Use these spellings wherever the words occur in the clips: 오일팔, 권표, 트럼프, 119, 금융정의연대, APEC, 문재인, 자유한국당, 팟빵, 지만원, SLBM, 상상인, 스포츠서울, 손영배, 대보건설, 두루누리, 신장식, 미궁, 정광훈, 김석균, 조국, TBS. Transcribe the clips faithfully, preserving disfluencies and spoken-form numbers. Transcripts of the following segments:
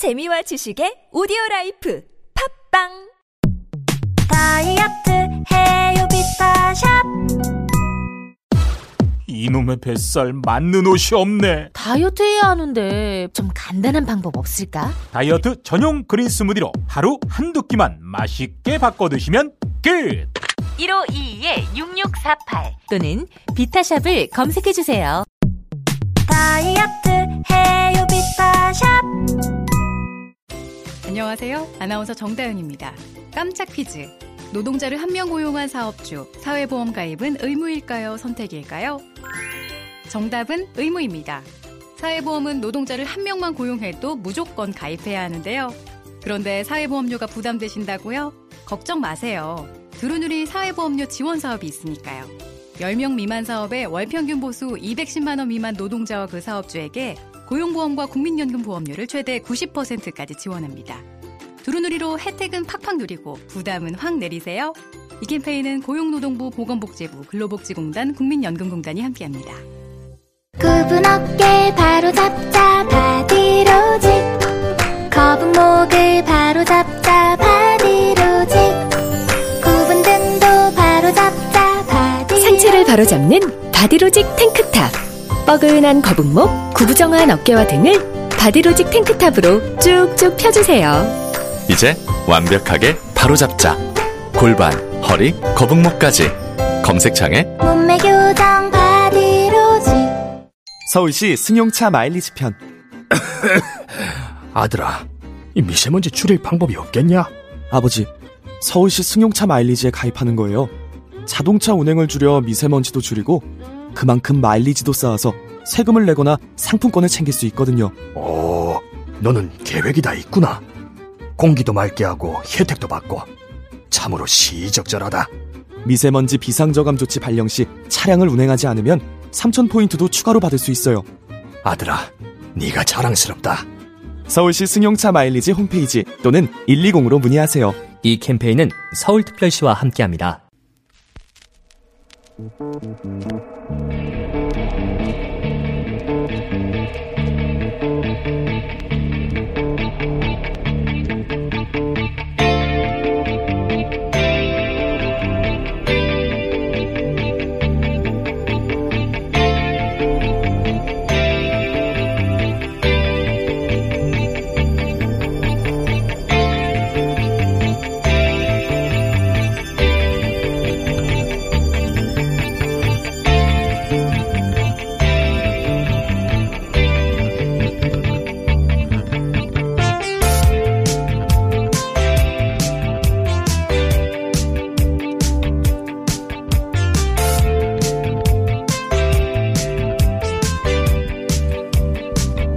재미와 지식의 오디오라이프 팟빵. 다이어트 해요 비타샵. 이놈의 뱃살 맞는 옷이 없네. 다이어트 해야 하는데 좀 간단한 방법 없을까? 다이어트 전용 그린 스무디로 하루 한두 끼만 맛있게 바꿔 드시면 끝. 일오이이 육육사팔 또는 비타샵을 검색해주세요. 다이어트 해요 비타샵. 안녕하세요. 아나운서 정다은입니다. 깜짝 퀴즈. 노동자를 한 명 고용한 사업주, 사회보험 가입은 의무일까요? 선택일까요? 정답은 의무입니다. 사회보험은 노동자를 한 명만 고용해도 무조건 가입해야 하는데요. 그런데 사회보험료가 부담되신다고요? 걱정 마세요. 두루누리 사회보험료 지원 사업이 있으니까요. 열 명 미만 사업에 월평균 보수 이백십만 원 미만 노동자와 그 사업주에게 고용보험과 국민연금 보험료를 최대 구십 퍼센트까지 지원합니다. 두루누리로 혜택은 팍팍 누리고 부담은 확 내리세요. 이 캠페인은 고용노동부, 보건복지부, 근로복지공단, 국민연금공단이 함께합니다. 굽은 어깨 바로 잡자 바디로직. 거북 목을 바로 잡자 바디로직. 굽은 등도 바로 잡자 바디로직. 상체를 바로 잡는 바디로직 탱크탑. 뻐근한 거북목, 구부정한 어깨와 등을 바디로직 탱크탑으로 쭉쭉 펴주세요. 이제 완벽하게 바로잡자. 골반, 허리, 거북목까지. 검색창에 몸매 교정 바디로직. 서울시 승용차 마일리지 편. 아들아, 이 미세먼지 줄일 방법이 없겠냐? 아버지, 서울시 승용차 마일리지에 가입하는 거예요. 자동차 운행을 줄여 미세먼지도 줄이고 그만큼 마일리지도 쌓아서 세금을 내거나 상품권을 챙길 수 있거든요. 오, 너는 계획이 다 있구나. 공기도 맑게 하고 혜택도 받고 참으로 시의적절하다. 미세먼지 비상저감 조치 발령 시 차량을 운행하지 않으면 삼천 포인트도 추가로 받을 수 있어요. 아들아, 네가 자랑스럽다. 서울시 승용차 마일리지 홈페이지 또는 일이공으로 문의하세요. 이 캠페인은 서울특별시와 함께합니다.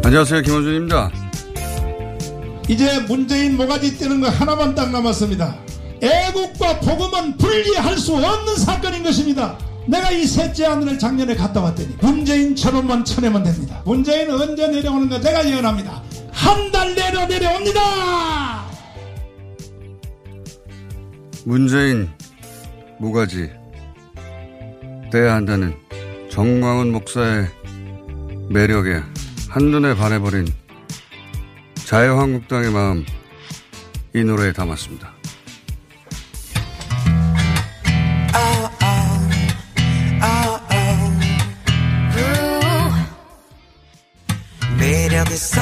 안녕하세요. 김원준입니다. 이제 문재인 모가지 뜨는 거 하나만 딱 남았습니다. 애국과 복음은 분리할 수 없는 사건인 것입니다. 내가 이 셋째 하늘을 작년에 갔다 왔더니 문재인처럼만 쳐내면 됩니다. 문재인은 언제 내려오는가 내가 예언합니다. 한 달 내려 내려옵니다. 문재인 모가지 떼야 한다는 정광훈 목사의 매력에 한눈에 반해버린 자유한국당의 마음, 이 노래에 담았습니다. 매력있어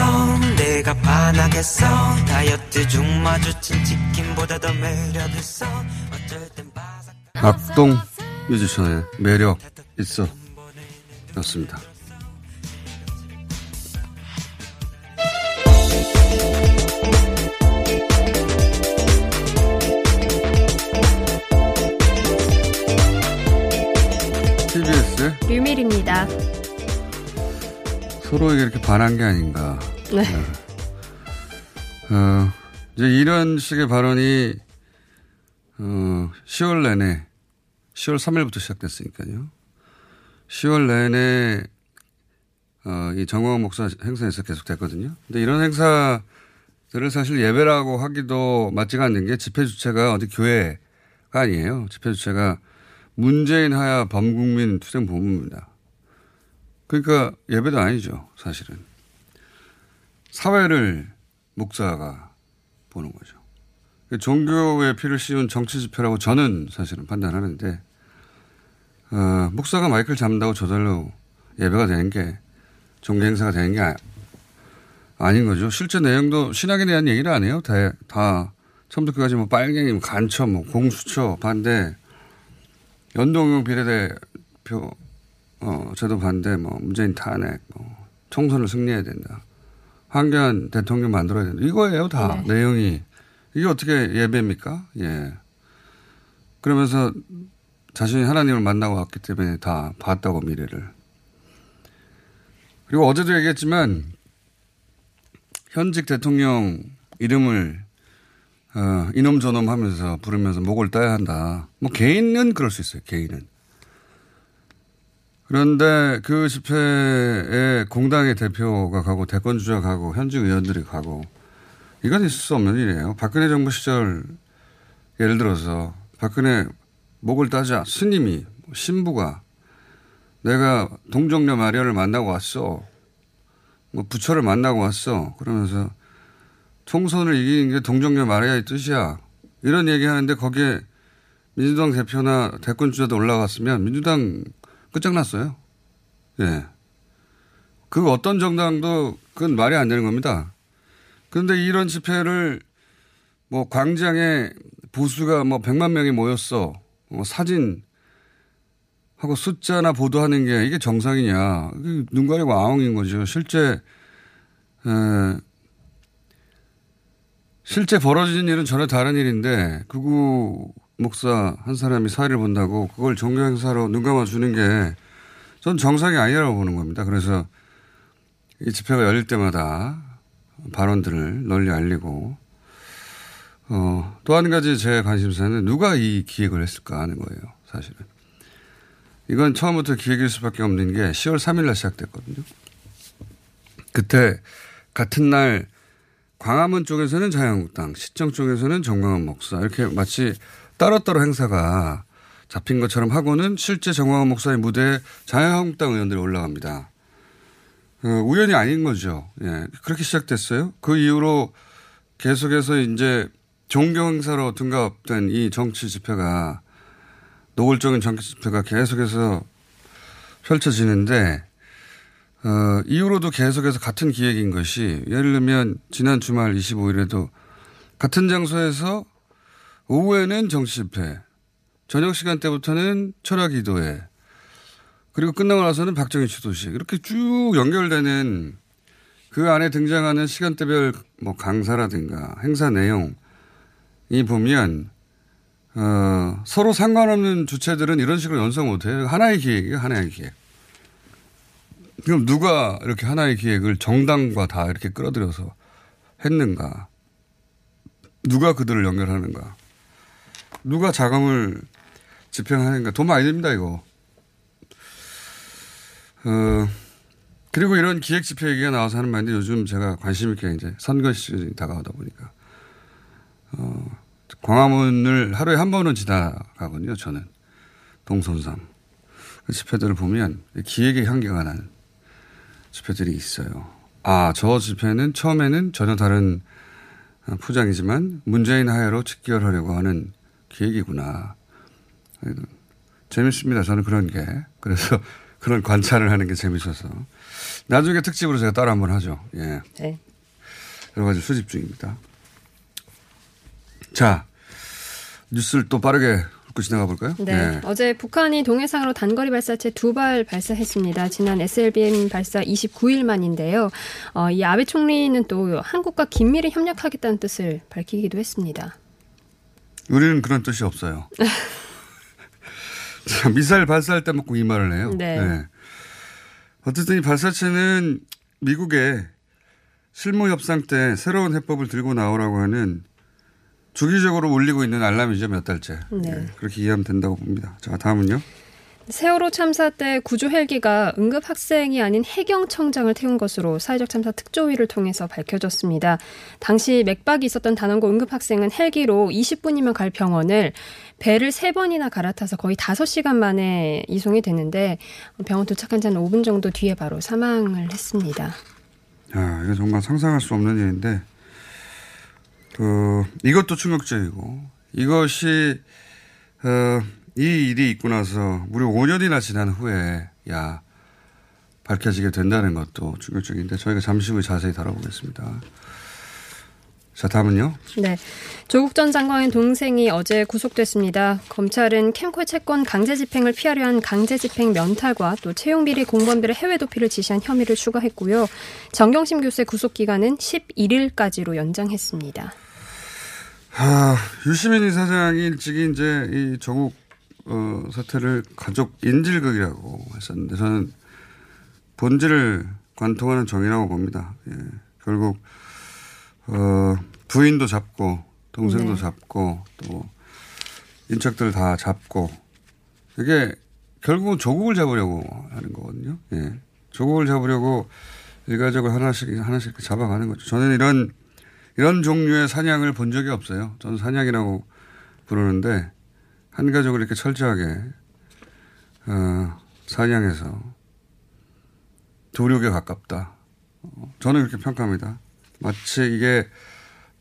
내가 반하겠어. 다이어트 중 마주친 치킨보다 더 매력있어. 어쩔 땐 바삭. 악동 뮤지션의 매력있어 였습니다. 티비에스 류밀입니다. 서로에게 이렇게 반한 게 아닌가. 네. 어, 이제 이런 식의 발언이 어, 시월 내내, 시월 삼일부터 시작됐으니까요. 시월 내내 어, 이 정광훈 목사 행사에서 계속됐거든요. 근데 이런 행사들을 사실 예배라고 하기도 맞지가 않는 게 집회 주체가 어디 교회가 아니에요. 집회 주체가 문재인 하야 범국민 투쟁 본부입니다. 그러니까 예배도 아니죠, 사실은. 사회를 목사가 보는 거죠. 종교에 피를 씌운 정치 집회라고 저는 사실은 판단하는데, 어, 목사가 마이크를 잡는다고 저절로 예배가 되는 게, 종교 행사가 되는 게 아, 아닌 거죠. 실제 내용도 신학에 대한 얘기를 안 해요. 다, 다 처음부터 끝까지 뭐 빨갱이, 간첩, 뭐 공수처 반대, 연동형 비례대표 어, 제도 반대, 뭐 문재인 탄핵, 뭐 총선을 승리해야 된다, 황교안 대통령 만들어야 된다, 이거예요 다. 네. 내용이. 이게 어떻게 예배입니까? 예. 그러면서 자신이 하나님을 만나고 왔기 때문에 다 봤다고, 미래를. 그리고 어제도 얘기했지만 현직 대통령 이름을 어, 이놈 저놈 하면서 부르면서 목을 따야 한다. 뭐 개인은 그럴 수 있어요. 개인은. 그런데 그 집회에 공당의 대표가 가고 대권주자가 가고 현직 의원들이 가고, 이건 있을 수 없는 일이에요. 박근혜 정부 시절 예를 들어서 박근혜 목을 따자 스님이, 신부가 내가 동정녀 마리아를 만나고 왔어, 뭐 부처를 만나고 왔어, 그러면서 총선을 이기는 게 동정녀 마리아의 뜻이야, 이런 얘기하는데 거기에 민주당 대표나 대권주자도 올라갔으면 민주당 끝장났어요. 예. 그 어떤 정당도 그건 말이 안 되는 겁니다. 그런데 이런 집회를 뭐 광장에 보수가 뭐 백만 명이 모였어, 뭐 사진하고 숫자나 보도하는 게 이게 정상이냐. 눈 가리고 아웅인 거죠. 실제, 에, 실제 벌어진 일은 전혀 다른 일인데, 그구 목사 한 사람이 사회를 본다고 그걸 종교 행사로 눈 감아주는 게 전 정상이 아니라고 보는 겁니다. 그래서 이 집회가 열릴 때마다 발언들을 널리 알리고, 어, 또 한 가지 제 관심사는 누가 이 기획을 했을까 하는 거예요. 사실은 이건 처음부터 기획일 수밖에 없는 게 시월 삼일날 시작됐거든요. 그때 같은 날 광화문 쪽에서는 자유한국당, 시청 쪽에서는 정광훈 목사, 이렇게 마치 따로따로 행사가 잡힌 것처럼 하고는 실제 정광훈 목사의 무대에 자유한국당 의원들이 올라갑니다. 어, 우연이 아닌 거죠. 예. 그렇게 시작됐어요. 그 이후로 계속해서 이제 종교 행사로 둔갑된 이 정치 집회가, 노골적인 정치 집회가 계속해서 펼쳐지는데, 어, 이후로도 계속해서 같은 기획인 것이, 예를 들면 지난 주말 이십오일에도 같은 장소에서 오후에는 정치 집회, 저녁 시간대부터는 철학 기도회, 그리고 끝나고 나서는 박정희 추도식, 이렇게 쭉 연결되는, 그 안에 등장하는 시간대별 뭐 강사라든가 행사 내용이 보면, 어, 서로 상관없는 주체들은 이런 식으로 연상 못해요. 하나의 기획이에요. 하나의 기획. 그럼 누가 이렇게 하나의 기획을 정당과 다 이렇게 끌어들여서 했는가? 누가 그들을 연결하는가? 누가 자금을 집행하는가? 돈 많이 듭니다, 이거. 어, 그리고 이런 기획 집회 얘기가 나와서 하는 말인데, 요즘 제가 관심 있게 이제 선거 시즌이 다가오다 보니까, 어, 광화문을 하루에 한 번은 지나가거든요, 저는. 동선상. 그 집회들을 보면 기획의 향기가 나는 집회들이 있어요. 아, 저 집회는 처음에는 전혀 다른 포장이지만 문재인 하야로 직결하려고 하는 기획이구나. 재밌습니다, 저는 그런 게. 그래서 그런 관찰을 하는 게 재밌어서 나중에 특집으로 제가 따로 한번 하죠. 예. 네. 여러 가지 수집 중입니다. 자, 뉴스를 또 빠르게 훑고 지나가 볼까요? 네. 예. 어제 북한이 동해상으로 단거리 발사체 두 발 발사했습니다. 지난 에스엘비엠 발사 이십구일 만인데요. 어, 이 아베 총리는 또 한국과 긴밀히 협력하겠다는 뜻을 밝히기도 했습니다. 우리는 그런 뜻이 없어요. 미사일 발사할 때 먹고 이 말을 해요. 네. 네. 어쨌든 이 발사체는 미국의 실무 협상 때 새로운 해법을 들고 나오라고 하는, 주기적으로 울리고 있는 알람이죠, 몇 달째. 네. 네. 그렇게 이해하면 된다고 봅니다. 자, 다음은요. 세월호 참사 때 구조 헬기가 응급 학생이 아닌 해경청장을 태운 것으로 사회적 참사 특조위를 통해서 밝혀졌습니다. 당시 맥박이 있었던 단원고 응급 학생은 헬기로 이십분이면 갈 병원을 배를 세 번이나 갈아타서 거의 다섯 시간 만에 이송이 되는데, 병원 도착한 지 한 오분 정도 뒤에 바로 사망을 했습니다. 아, 이거 정말 상상할 수 없는 일인데, 어, 이것도 충격적이고 이것이 어, 이 일이 있고 나서 무려 오 년이나 지난 후에 야 밝혀지게 된다는 것도 충격적인데 저희가 잠시 후에 자세히 다뤄보겠습니다. 자, 다음은요. 네, 조국 전 장관의 동생이 어제 구속됐습니다. 검찰은 캠코 채권 강제 집행을 피하려 한 강제 집행 면탈과 또 채용 비리 공무원들의 해외 도피를 지시한 혐의를 추가했고요. 정경심 교수의 구속 기간은 십일 일까지로 연장했습니다. 아, 유시민 이사장이 일찍이 이제 이 조국 어, 사태를 가족 인질극이라고 했었는데 저는 본질을 관통하는 정의라고 봅니다. 예, 결국 어, 부인도 잡고 동생도 네. 잡고 또 인척들을 다 잡고 이게 결국은 조국을 잡으려고 하는 거거든요. 예, 조국을 잡으려고 일가족을 하나씩 하나씩 잡아가는 거죠. 저는 이런 이런 종류의 사냥을 본 적이 없어요. 저는 사냥이라고 부르는데 한 가족을 이렇게 철저하게 어, 사냥해서 도륙에 가깝다. 저는 그렇게 평가합니다. 마치 이게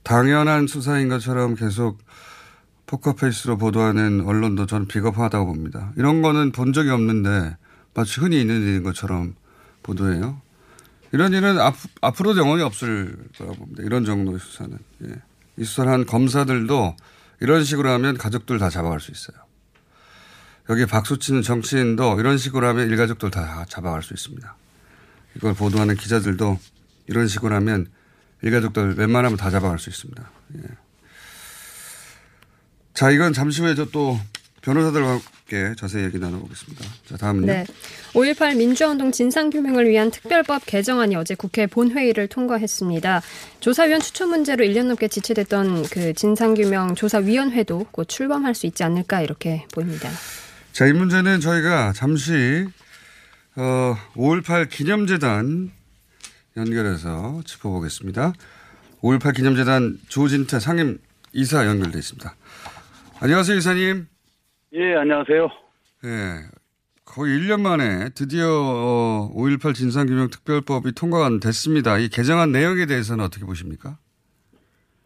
당연한 수사인 것처럼 계속 포커페이스로 보도하는 언론도 저는 비겁하다고 봅니다. 이런 거는 본 적이 없는데 마치 흔히 있는 일인 것처럼 보도해요. 이런 일은 앞, 앞으로도 영원히 없을 거라고 봅니다. 이런 정도의 수사는. 예. 이 수사를 한 검사들도 이런 식으로 하면 가족들 다 잡아갈 수 있어요. 여기 박수치는 정치인도 이런 식으로 하면 일가족들 다 잡아갈 수 있습니다. 이걸 보도하는 기자들도 이런 식으로 하면 일가족들 웬만하면 다 잡아갈 수 있습니다. 예. 자, 이건 잠시 후에 저 또 변호사들과 함께 자세히 얘기 나눠보겠습니다. 자, 다음은요. 네. 오일팔 민주화운동 진상규명을 위한 특별법 개정안이 어제 국회 본회의를 통과했습니다. 조사위원 추천 문제로 일 년 넘게 지체됐던 그 진상규명 조사위원회도 곧 출범할 수 있지 않을까 이렇게 보입니다. 자, 이 문제는 저희가 잠시 어, 오일팔 기념재단 연결해서 짚어보겠습니다. 오일팔 기념재단 조진태 상임 이사 연결돼 있습니다. 안녕하세요, 이사님. 예, 안녕하세요. 예, 거의 일 년 만에 드디어 오일팔 진상규명 특별법이 통과가 됐습니다. 이 개정안 내용에 대해서는 어떻게 보십니까?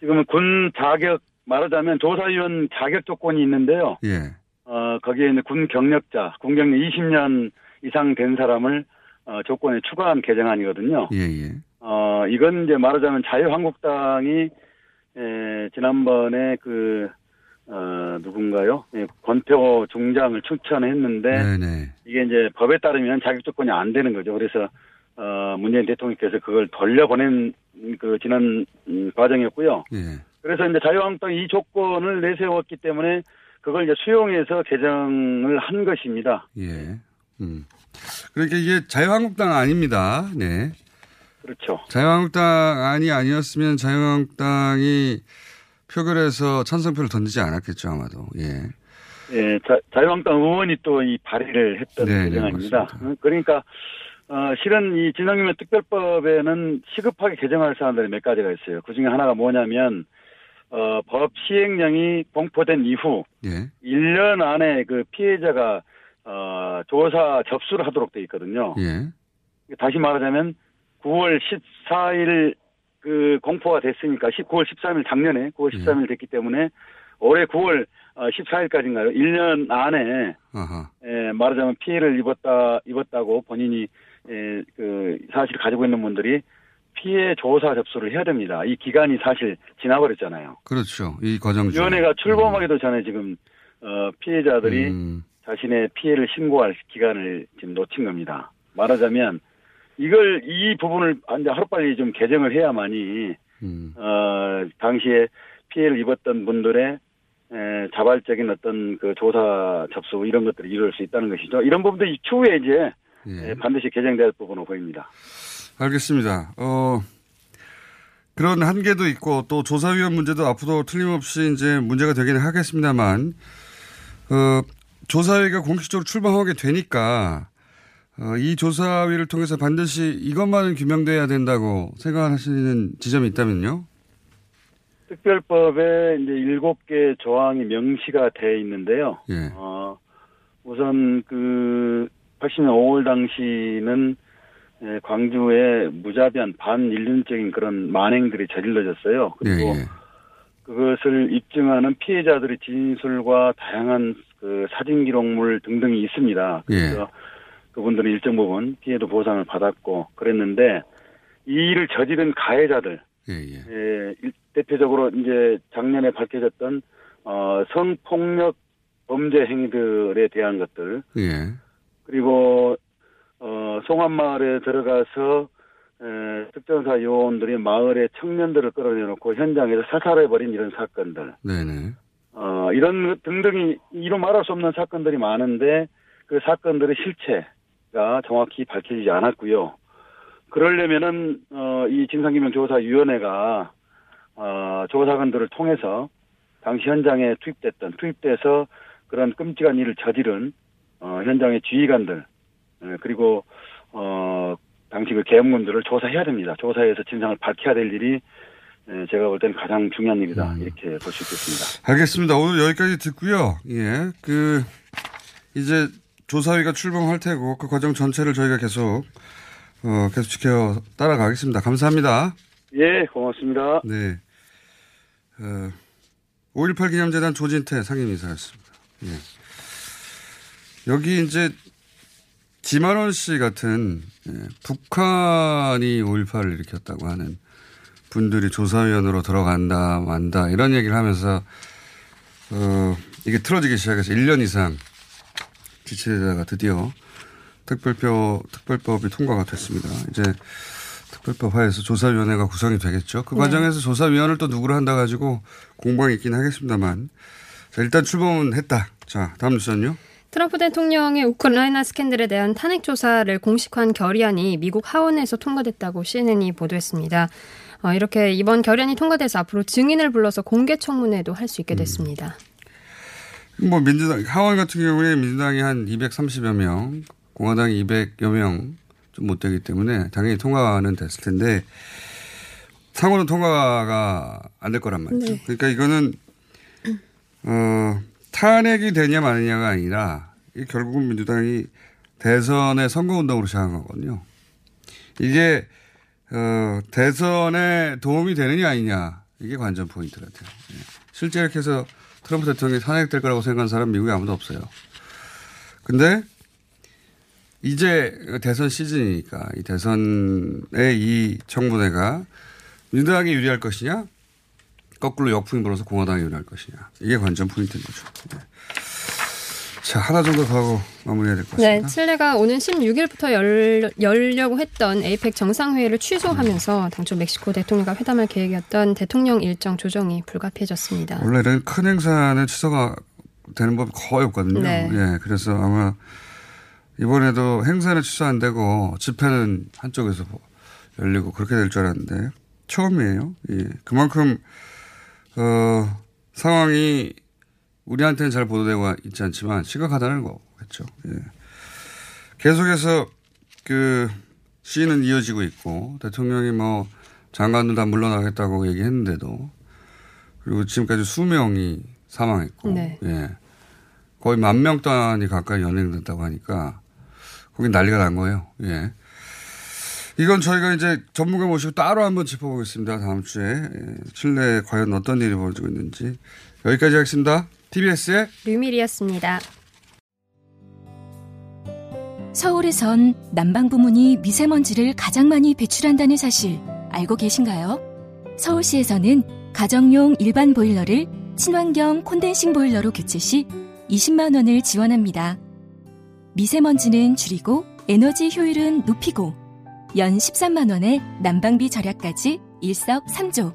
지금 군 자격, 말하자면 조사위원 자격 조건이 있는데요. 예. 어, 거기에 있는 군 경력자, 군 경력 이십 년 이상 된 사람을 어, 조건에 추가한 개정안이거든요. 예, 예. 어, 이건 이제 말하자면 자유한국당이, 에, 지난번에 그, 어, 누군가요? 예, 권표 중장을 추천했는데, 네네. 이게 이제 법에 따르면 자격 조건이 안 되는 거죠. 그래서, 어, 문재인 대통령께서 그걸 돌려보낸 그 지난, 음, 과정이었고요. 예. 그래서 이제 자유한국당이 이 조건을 내세웠기 때문에 그걸 이제 수용해서 개정을 한 것입니다. 예. 음. 그러니까 이게 자유한국당 아닙니다. 네. 그렇죠. 자유한국당 안이 아니었으면 자유한국당이 표결에서 찬성표를 던지지 않았겠죠, 아마도. 예. 예, 자, 자유한국당 의원이 또 이 발의를 했던 개정안입니다. 네, 그러니까, 어, 실은 이 진상규명 특별법에는 시급하게 개정할 사안들이 몇 가지가 있어요. 그 중에 하나가 뭐냐면, 어, 법 시행령이 공포된 이후, 예. 일 년 안에 그 피해자가 어, 조사 접수를 하도록 돼 있거든요. 예. 다시 말하자면 구월 십사일 그 공포가 됐으니까 구월 십삼일 작년에 구월 십삼일 예. 됐기 때문에 올해 구월 십사일까지인가요? 일 년 안에 예, 말하자면 피해를 입었다 입었다고 본인이 예, 그 사실 가지고 있는 분들이 피해 조사 접수를 해야 됩니다. 이 기간이 사실 지나버렸잖아요. 그렇죠. 이 과정 중에 위원회가 출범하기도 음. 전에 지금 어, 피해자들이 음. 자신의 피해를 신고할 기간을 지금 놓친 겁니다. 말하자면 이걸 이 부분을 이제 하루빨리 좀 개정을 해야만이 음. 어, 당시에 피해를 입었던 분들의 에, 자발적인 어떤 그 조사 접수 이런 것들을 이룰 수 있다는 것이죠. 이런 부분도 이 추후에 이제 예. 에, 반드시 개정될 부분으로 보입니다. 알겠습니다. 어, 그런 한계도 있고 또 조사위원 문제도 앞으로 틀림없이 이제 문제가 되기는 하겠습니다만. 어, 조사위가 공식적으로 출범하게 되니까 어, 이 조사위를 통해서 반드시 이것만은 규명돼야 된다고 생각하시는 지점이 있다면요? 특별법에 이제 일곱 개 조항이 명시가 돼 있는데요. 예. 어, 우선 그 팔십 년 오월 당시는 광주에 무자비한 반인륜적인 그런 만행들이 저질러졌어요. 그리고 예, 예. 그것을 입증하는 피해자들의 진술과 다양한 그 사진 기록물 등등이 있습니다. 그래서 예. 그분들은 일정 부분 피해도 보상을 받았고 그랬는데 이 일을 저지른 가해자들, 예, 예. 예, 대표적으로 이제 작년에 밝혀졌던 어, 성폭력 범죄 행위들에 대한 것들, 예. 그리고 어, 송암마을에 들어가서 에, 특전사 요원들이 마을의 청년들을 끌어내놓고 현장에서 사살해버린 이런 사건들, 네네. 어, 이런 등등이 이로 말할 수 없는 사건들이 많은데 그 사건들의 실체가 정확히 밝혀지지 않았고요. 그러려면은 어, 이 진상규명조사위원회가 어, 조사관들을 통해서 당시 현장에 투입됐던 투입돼서 그런 끔찍한 일을 저지른 어, 현장의 지휘관들 에, 그리고 어, 당시 그 계엄군들을 조사해야 됩니다. 조사해서 진상을 밝혀야 될 일이 제가 볼 때는 가장 중요한 일이다. 음. 이렇게 볼 수 있겠습니다. 알겠습니다. 오늘 여기까지 듣고요. 예, 그 이제 조사위가 출범할 테고 그 과정 전체를 저희가 계속 어, 계속 지켜 따라가겠습니다. 감사합니다. 예, 고맙습니다. 네. 어, 오일팔 기념재단 조진태 상임이사였습니다. 예. 여기 이제 지만원 씨 같은 예, 북한이 오일팔을 일으켰다고 하는 분들이 조사위원으로 들어간다, 만다 이런 얘기를 하면서 어, 이게 틀어지기 시작해서 일 년 이상 지체되다가 드디어 특별표, 특별법이 통과가 됐습니다. 이제 특별법 하에서 조사위원회가 구성이 되겠죠. 그 네. 과정에서 조사위원을 또 누구를 한다 가지고 공방이 있긴 하겠습니다만 자, 일단 출범은 했다. 자, 다음 뉴스는요. 트럼프 대통령의 우크라이나 스캔들에 대한 탄핵 조사를 공식화한 결의안이 미국 하원에서 통과됐다고 씨엔엔이 보도했습니다. 어, 이렇게 이번 결의안이 통과돼서 앞으로 증인을 불러서 공개 청문회도 할 수 있게 됐습니다. 음. 뭐 민주당 하원 같은 경우에 민주당이 한 이백삼십여 명, 공화당이 이백여 명 좀 못 되기 때문에 당연히 통과는 됐을 텐데 상원은 통과가 안 될 거란 말이죠. 네. 그러니까 이거는 어. 탄핵이 되냐 마느냐가 아니라 결국은 민주당이 대선의 선거운동으로 시작한 거거든요. 이게 어, 대선에 도움이 되느냐 아니냐 이게 관전 포인트 같아요. 예. 실제 이렇게 해서 트럼프 대통령이 탄핵될 거라고 생각한 사람은 미국에 아무도 없어요. 근데 이제 대선 시즌이니까 이 대선의 이 청문회가 민주당이 유리할 것이냐 거꾸로 역풍이 불어서 공화당이 유리할 것이냐. 이게 관전 포인트인 거죠. 네. 자, 하나 정도 더 하고 마무리해야 될 것 같습니다. 네, 칠레가 오는 십육일부터 열, 열려고 했던 에이펙 정상회의를 취소하면서 당초 멕시코 대통령과 회담할 계획이었던 대통령 일정 조정이 불가피해졌습니다. 원래 이런 큰 행사는 취소가 되는 법이 거의 없거든요. 네. 예, 그래서 아마 이번에도 행사는 취소 안 되고 집회는 한쪽에서 열리고 그렇게 될 줄 알았는데 처음이에요. 예, 그만큼 어, 상황이 우리한테는 잘 보도되고 있지 않지만 심각하다는 거겠죠. 예. 계속해서 그 시위는 이어지고 있고 대통령이 뭐 장관들 다 물러나겠다고 얘기했는데도 그리고 지금까지 수명이 사망했고 네. 예. 거의 만 명 단위 가까이 연행됐다고 하니까 거긴 난리가 난 거예요. 예. 이건 저희가 이제 전문가 모시고 따로 한번 짚어보겠습니다. 다음 주에 칠레에 과연 어떤 일이 벌어지고 있는지 여기까지 하겠습니다. 티비에스의 류밀희였습니다. 서울에선 난방 부문이 미세먼지를 가장 많이 배출한다는 사실 알고 계신가요? 서울시에서는 가정용 일반 보일러를 친환경 콘덴싱 보일러로 교체 시 이십만 원을 지원합니다. 미세먼지는 줄이고 에너지 효율은 높이고 연 십삼만 원의 난방비 절약까지 일석삼조.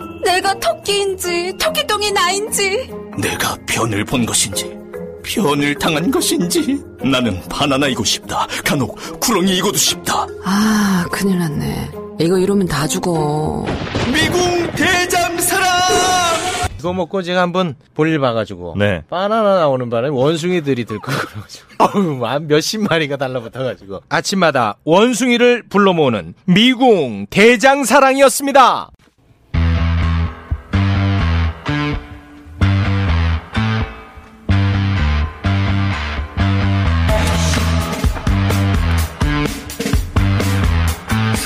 내가 토끼인지 토끼똥이 나인지, 내가 변을 본 것인지 변을 당한 것인지, 나는 바나나이고 싶다, 간혹 구렁이이고도 싶다. 아, 큰일 났네. 이거 이러면 다 죽어. 미궁 대잠사랑! 그거 먹고 제가 한번 볼일 봐가지고, 네, 바나나 나오는 바람에 원숭이들이 들고 그러고, 어우, 몇십 마리가 달라붙어가지고 아침마다 원숭이를 불러 모으는 미궁 대장사랑이었습니다.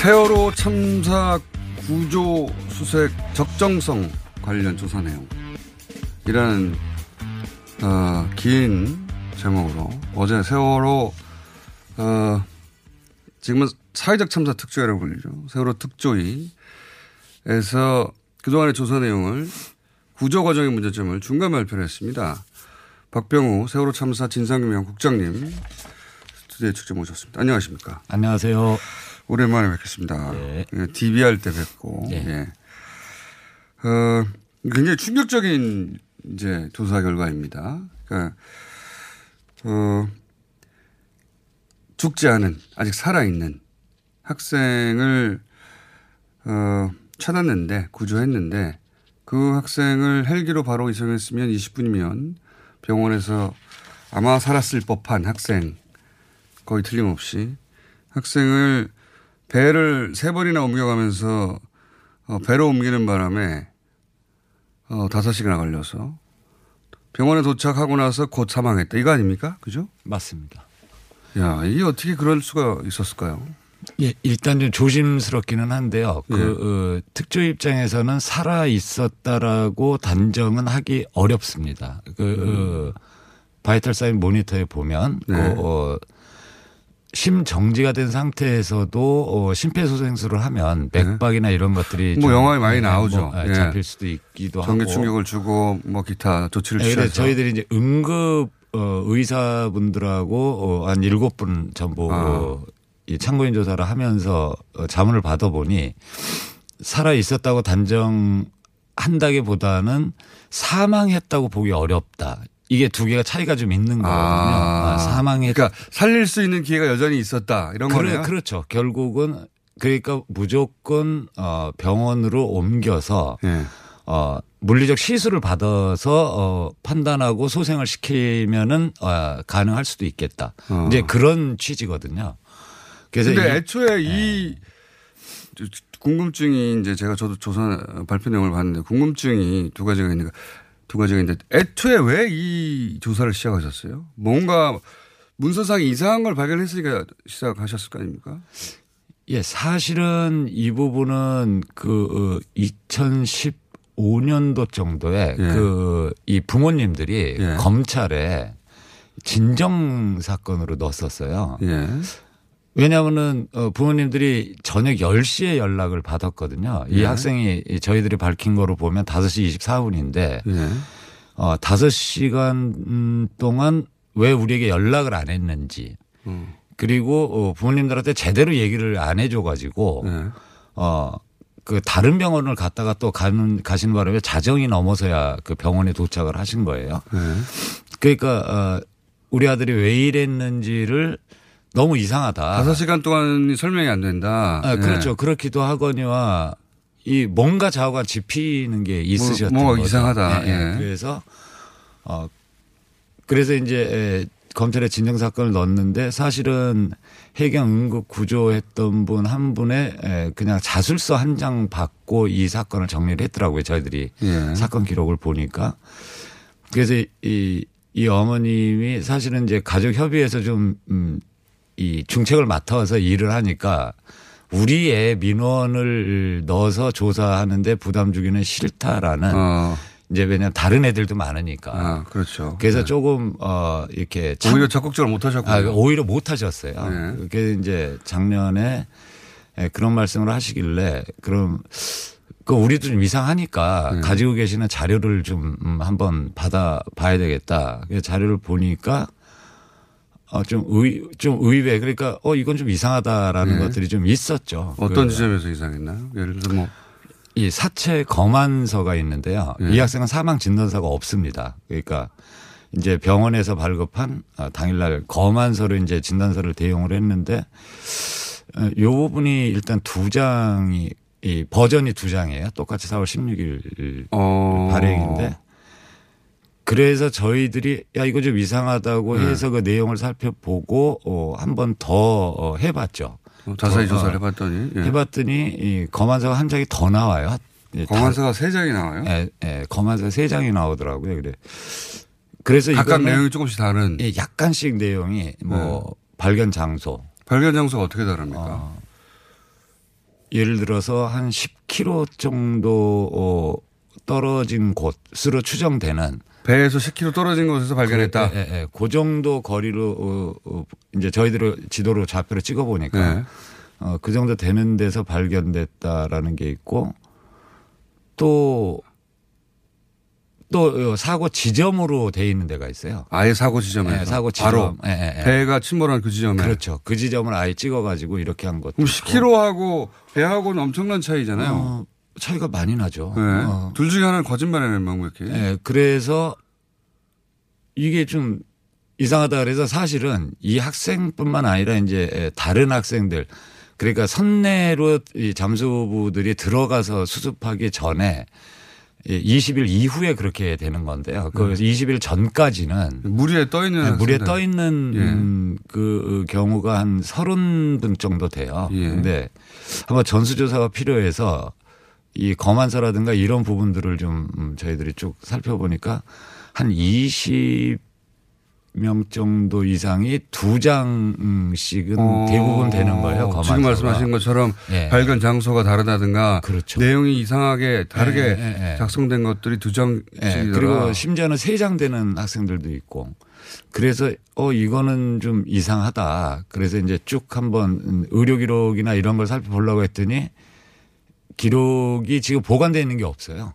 세월호 참사 구조 수색 적정성 관련 조사 내용이라는 어, 긴 제목으로 어제 세월호 어, 지금은 사회적 참사 특조위라고 불리죠. 세월호 특조위에서 그동안의 조사 내용을, 구조 과정의 문제점을 중간 발표를 했습니다. 박병우 세월호 참사 진상규명 국장님 스튜디오에 직접 모셨습니다. 안녕하십니까? 안녕하세요. 오랜만에 뵙겠습니다. 네. 디비할 때 뵙고. 네. 예. 어, 굉장히 충격적인 이제 조사 결과입니다. 그러니까 어, 죽지 않은, 아직 살아있는 학생을 어, 찾았는데, 구조했는데, 그 학생을 헬기로 바로 이송했으면 이십 분이면 병원에서 아마 살았을 법한 학생, 거의 틀림없이 학생을 배를 세 번이나 옮겨가면서 어, 배로 옮기는 바람에 어, 다섯 시간이나 걸려서 병원에 도착하고 나서 곧 사망했다. 이거 아닙니까? 그죠? 맞습니다. 야, 이게 어떻게 그럴 수가 있었을까요? 예, 일단 좀 조심스럽기는 한데요. 그, 예, 어, 특조위 입장에서는 살아 있었다라고 단정은 하기 어렵습니다. 그, 어, 바이탈 사인 모니터에 보면, 네, 어, 어, 심정지가 된 상태에서도 어, 심폐소생술을 하면 맥박이나, 네, 이런 것들이 뭐 영화에 많이 나오죠. 뭐, 예, 잡힐 수도 있기도 전기 하고. 전기 충격을 주고 뭐 기타 조치를 취해서. 네, 저희들이 이제 응급 어, 의사분들하고 어, 한 일곱 분 전부 아. 어, 이 참고인 조사를 하면서 어, 자문을 받아보니 살아 있었다고 단정한다기보다는 사망했다고 보기 어렵다. 이게 두 개가 차이가 좀 있는 거거든요. 아, 아, 사망에. 그러니까 살릴 수 있는 기회가 여전히 있었다, 이런 그래, 거네요. 그렇죠. 결국은 그러니까 무조건 어, 병원으로 옮겨서, 네, 어, 물리적 시술을 받아서 어, 판단하고 소생을 시키면은 어, 가능할 수도 있겠다. 어. 이제 그런 취지거든요. 그래서 근데 애초에, 네, 이 궁금증이 이제 제가 저도 조사 발표 내용을 봤는데 궁금증이 두 가지가 있는 거. 두 가지가 있는데 애초에 왜 이 조사를 시작하셨어요? 뭔가 문서상 이상한 걸 발견했으니까 시작하셨을 거 아닙니까? 예, 사실은 이 부분은 그 이천십오 년도 정도에, 예, 그 이 부모님들이, 예, 검찰에 진정 사건으로 넣었었어요. 예. 왜냐하면은 부모님들이 저녁 열 시에 연락을 받았거든요. 이, 네, 학생이 저희들이 밝힌 거로 보면 다섯 시 이십사 분인데, 네, 어, 다섯 시간 동안 왜 우리에게 연락을 안 했는지, 음, 그리고 부모님들한테 제대로 얘기를 안 해줘 가지고, 네, 어, 그 다른 병원을 갔다가 또 가는, 가신 바람에 자정이 넘어서야 그 병원에 도착을 하신 거예요. 네. 그러니까 어, 우리 아들이 왜 이랬는지를 너무 이상하다. 다섯 시간 동안 설명이 안 된다. 아, 그렇죠. 예. 그렇기도 하거니와 이 뭔가 좌우가 짚히는 게 있으셨던 뭐, 뭔가 거죠. 이상하다. 예. 예. 그래서 어 그래서 이제 검찰에 진정 사건을 넣었는데 사실은 해경 응급 구조했던 분 한 분의 그냥 자술서 한 장 받고 이 사건을 정리를 했더라고요. 저희들이, 예, 사건 기록을 보니까. 그래서 이, 이 어머님이 사실은 이제 가족 협의회에서 좀 음, 이 중책을 맡아서 일을 하니까 우리의 민원을 넣어서 조사하는데 부담 주기는 싫다라는 어. 이제 왜냐면 다른 애들도 많으니까. 아, 그렇죠. 그래서 네. 조금 어 이렇게 참, 오히려 적극적으로 못 하셨고 아, 오히려 못 하셨어요. 네. 그게 이제 작년에 그런 말씀을 하시길래 그럼 그 우리도 좀 이상하니까 네. 가지고 계시는 자료를 좀 한번 받아 봐야 되겠다. 자료를 보니까. 어, 좀 의, 좀 의외. 그러니까, 어, 이건 좀 이상하다라는 네. 것들이 좀 있었죠. 어떤 그, 지점에서 이상했나요? 예를 들어 뭐. 이 사체 검안서가 있는데요. 네. 이 학생은 사망 진단서가 없습니다. 그러니까 이제 병원에서 발급한 당일날 검안서를 이제 진단서를 대용을 했는데 요 부분이 일단 두 장이, 이 버전이 두 장이에요. 똑같이 사월 십육일 어. 발행인데. 그래서 저희들이 야 이거 좀 이상하다고 네. 해서 그 내용을 살펴보고 어, 한 번 더 해봤죠. 자세히 조사를 해봤더니. 예. 해봤더니 이 검안서가 한 장이 더 나와요. 검안서가 세 장이 나와요? 예, 예, 검안서가 세 장이 나오더라고요. 그래. 그래서 각각 내용이 조금씩 다른. 예, 약간씩 내용이 뭐 네. 발견 장소. 발견 장소가 어떻게 다릅니까? 어, 예를 들어서 한 십 킬로미터 정도 떨어진 곳으로 추정되는. 배에서 십 킬로미터 떨어진 곳에서 발견했다. 그, 예, 예. 그 정도 거리로 어, 어, 이제 저희들 지도로 좌표를 찍어보니까 네. 어, 그 정도 되는 데서 발견됐다라는 게 있고 또, 또 사고 지점으로 돼 있는 데가 있어요. 아예 사고 지점에서. 예, 사고 지점. 바로 예, 예, 예. 배가 침몰한 그 지점에. 그렇죠. 그 지점을 아예 찍어가지고 이렇게 한 것도. 그럼 십 킬로미터하고 배하고는 엄청난 차이잖아요. 어. 차이가 많이 나죠. 네. 어. 둘 중에 하나는 거짓말하는 방법이. 네. 그래서 이게 좀 이상하다 그래서 사실은 이 학생뿐만 아니라 이제 다른 학생들 그러니까 선내로 이 잠수부들이 들어가서 수습하기 전에 이십 일 이후에 그렇게 되는 건데요. 그 네. 이십 일 전까지는 물에 떠 있는 네, 물에 떠 있는 예. 그 경우가 한 삼십 분 정도 돼요. 그런데 예. 한번 전수조사가 필요해서. 이 검안서라든가 이런 부분들을 좀 저희들이 쭉 살펴보니까 한 이십 명 정도 이상이 두 장씩은 어. 대부분 되는 거예요. 검안서가. 지금 말씀하신 것처럼 네. 발견 장소가 다르다든가 그렇죠. 내용이 이상하게 다르게 네, 네, 네. 작성된 것들이 두 장씩. 네, 그리고 심지어는 세 장 되는 학생들도 있고. 그래서 어 이거는 좀 이상하다. 그래서 이제 쭉 한번 의료 기록이나 이런 걸 살펴보려고 했더니 기록이 지금 보관되어 있는 게 없어요.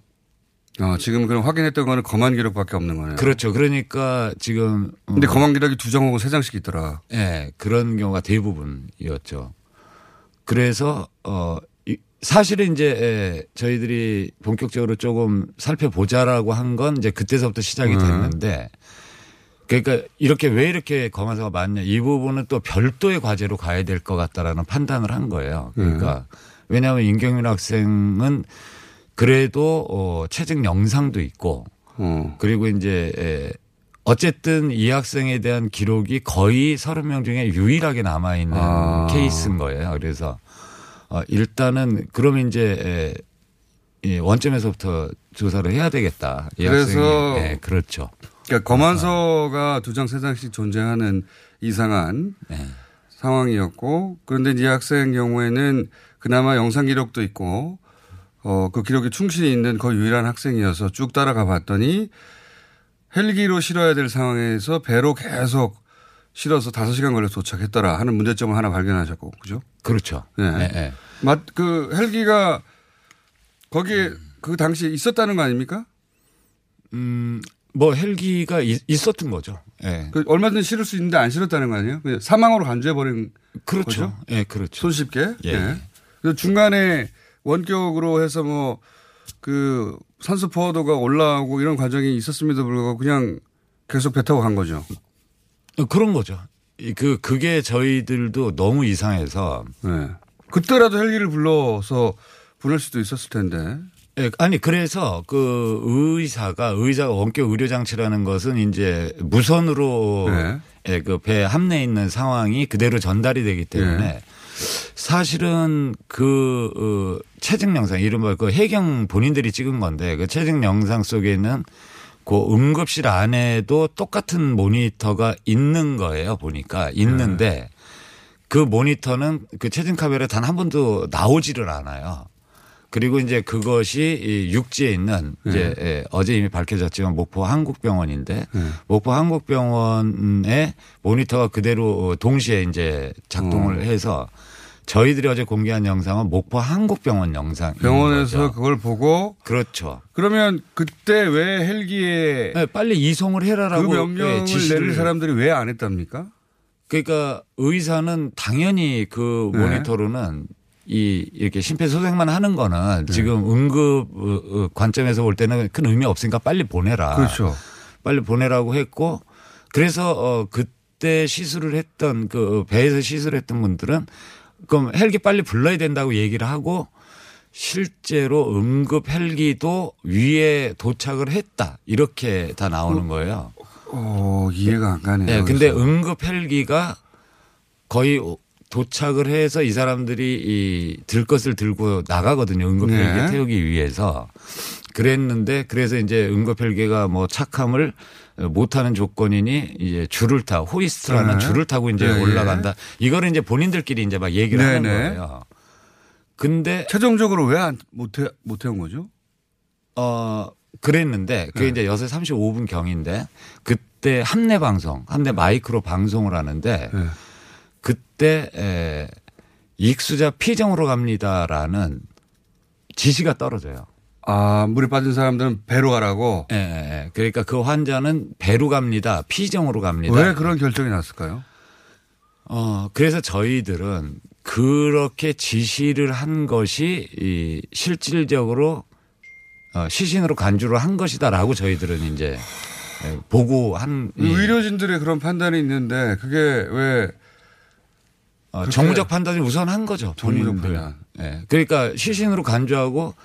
아, 지금 그럼 확인했던 거는 검안 기록밖에 없는 거네요. 그렇죠. 그러니까 지금. 근데 음, 검안 기록이 두 장 혹은 세 장씩 있더라. 예. 네, 그런 경우가 대부분이었죠. 그래서, 어, 사실은 이제 저희들이 본격적으로 조금 살펴보자라고 한 건 이제 그때서부터 시작이 됐는데 그러니까 이렇게 왜 이렇게 검안서가 많냐 이 부분은 또 별도의 과제로 가야 될 것 같다라는 판단을 한 거예요. 그러니까 음. 왜냐하면 임경윤 학생은 그래도 어, 체증 영상도 있고 음. 그리고 이제 어쨌든 이 학생에 대한 기록이 거의 삼십 명 중에 유일하게 남아있는 아. 케이스인 거예요. 그래서 어, 일단은 그러면 이제 에, 원점에서부터 조사를 해야 되겠다. 이 그래서 학생이. 네, 그렇죠. 그러니까 검안서가 두 장, 세 장씩 존재하는 이상한 네. 상황이었고 그런데 이 학생 경우에는 그나마 영상 기록도 있고 어, 그 기록이 충실히 있는 거의 유일한 학생이어서 쭉 따라가 봤더니 헬기로 실어야 될 상황에서 배로 계속 실어서 다섯 시간 걸려서 도착했더라 하는 문제점을 하나 발견하셨고. 그죠? 그렇죠. 네. 네, 네. 맞, 그 헬기가 거기에 음. 그 당시에 있었다는 거 아닙니까? 음. 뭐 헬기가 있었던 거죠. 예. 그 얼마든지 실을 수 있는데 안 실었다는 거 아니에요? 사망으로 간주해버린 그렇죠. 거죠? 예, 그렇죠. 손쉽게. 예. 예. 그래서 중간에 원격으로 해서 뭐 그 산소 포화도가 올라오고 이런 과정이 있었음에도 불구하고 그냥 계속 배 타고 간 거죠. 그런 거죠. 그 그게 저희들도 너무 이상해서. 예. 그때라도 헬기를 불러서 부를 수도 있었을 텐데. 예, 아니 그래서 그 의사가 의사가 원격 의료 장치라는 것은 이제 무선으로 네. 예, 그 배 함내에 있는 상황이 그대로 전달이 되기 때문에 네. 사실은 그 체증 영상 이른바 그 해경 본인들이 찍은 건데 그 체증 영상 속에는 그 응급실 안에도 똑같은 모니터가 있는 거예요 보니까 있는데. 네. 그 모니터는 그 체진 카메라 단 한 번도 나오지를 않아요. 그리고 이제 그것이 이 육지에 있는 이제 네. 예, 어제 이미 밝혀졌지만 목포한국병원인데 네. 목포한국병원의 모니터가 그대로 동시에 이제 작동을 어. 해서 저희들이 어제 공개한 영상은 목포한국병원 영상. 병원에서 거죠. 그걸 보고. 그렇죠. 그러면 그때 왜 헬기에. 네, 빨리 이송을 해라라고. 그 명령을 예, 내릴 사람들이 왜 안 했답니까? 그러니까 의사는 당연히 그 네. 모니터로는 이 이렇게 심폐소생만 하는 거는 네. 지금 응급 관점에서 볼 때는 큰 의미 없으니까 빨리 보내라. 그렇죠. 빨리 보내라고 했고 그래서 어 그때 시술을 했던 그 배에서 시술했던 분들은 그럼 헬기 빨리 불러야 된다고 얘기를 하고 실제로 응급 헬기도 위에 도착을 했다 이렇게 다 나오는 거예요. 어, 이해가 안 가네요. 네, 근데 응급 헬기가 거의 도착을 해서 이 사람들이 이 들 것을 들고 나가거든요. 응급헬기에 네. 태우기 위해서. 그랬는데 그래서 이제 응급헬기가 뭐 착함을 못하는 조건이니 이제 줄을 타 호이스트라는 네. 줄을 타고 이제 네. 올라간다. 이거를 이제 본인들끼리 이제 막 얘기를 네. 하는 거예요. 근데 최종적으로 왜 안 못 못 해온 거죠? 어 그랬는데 그게 네. 이제 여섯 시 삼십오 분 경인데 그때 함내 방송, 함내 마이크로 방송을 하는데. 네. 그때 에, 익수자 피정으로 갑니다라는 지시가 떨어져요. 아 물에 빠진 사람들은 배로 가라고. 예, 예. 그러니까 그 환자는 배로 갑니다. 피정으로 갑니다. 왜 그런 결정이 났을까요? 어 그래서 저희들은 그렇게 지시를 한 것이 이 실질적으로 어, 시신으로 간주를 한 것이다라고 저희들은 이제 보고한. 의료진들의 그런 판단이 있는데 그게 왜? 어, 정무적 판단이 우선한 거죠. 본인들. 판단. 네. 그러니까 시신으로 간주하고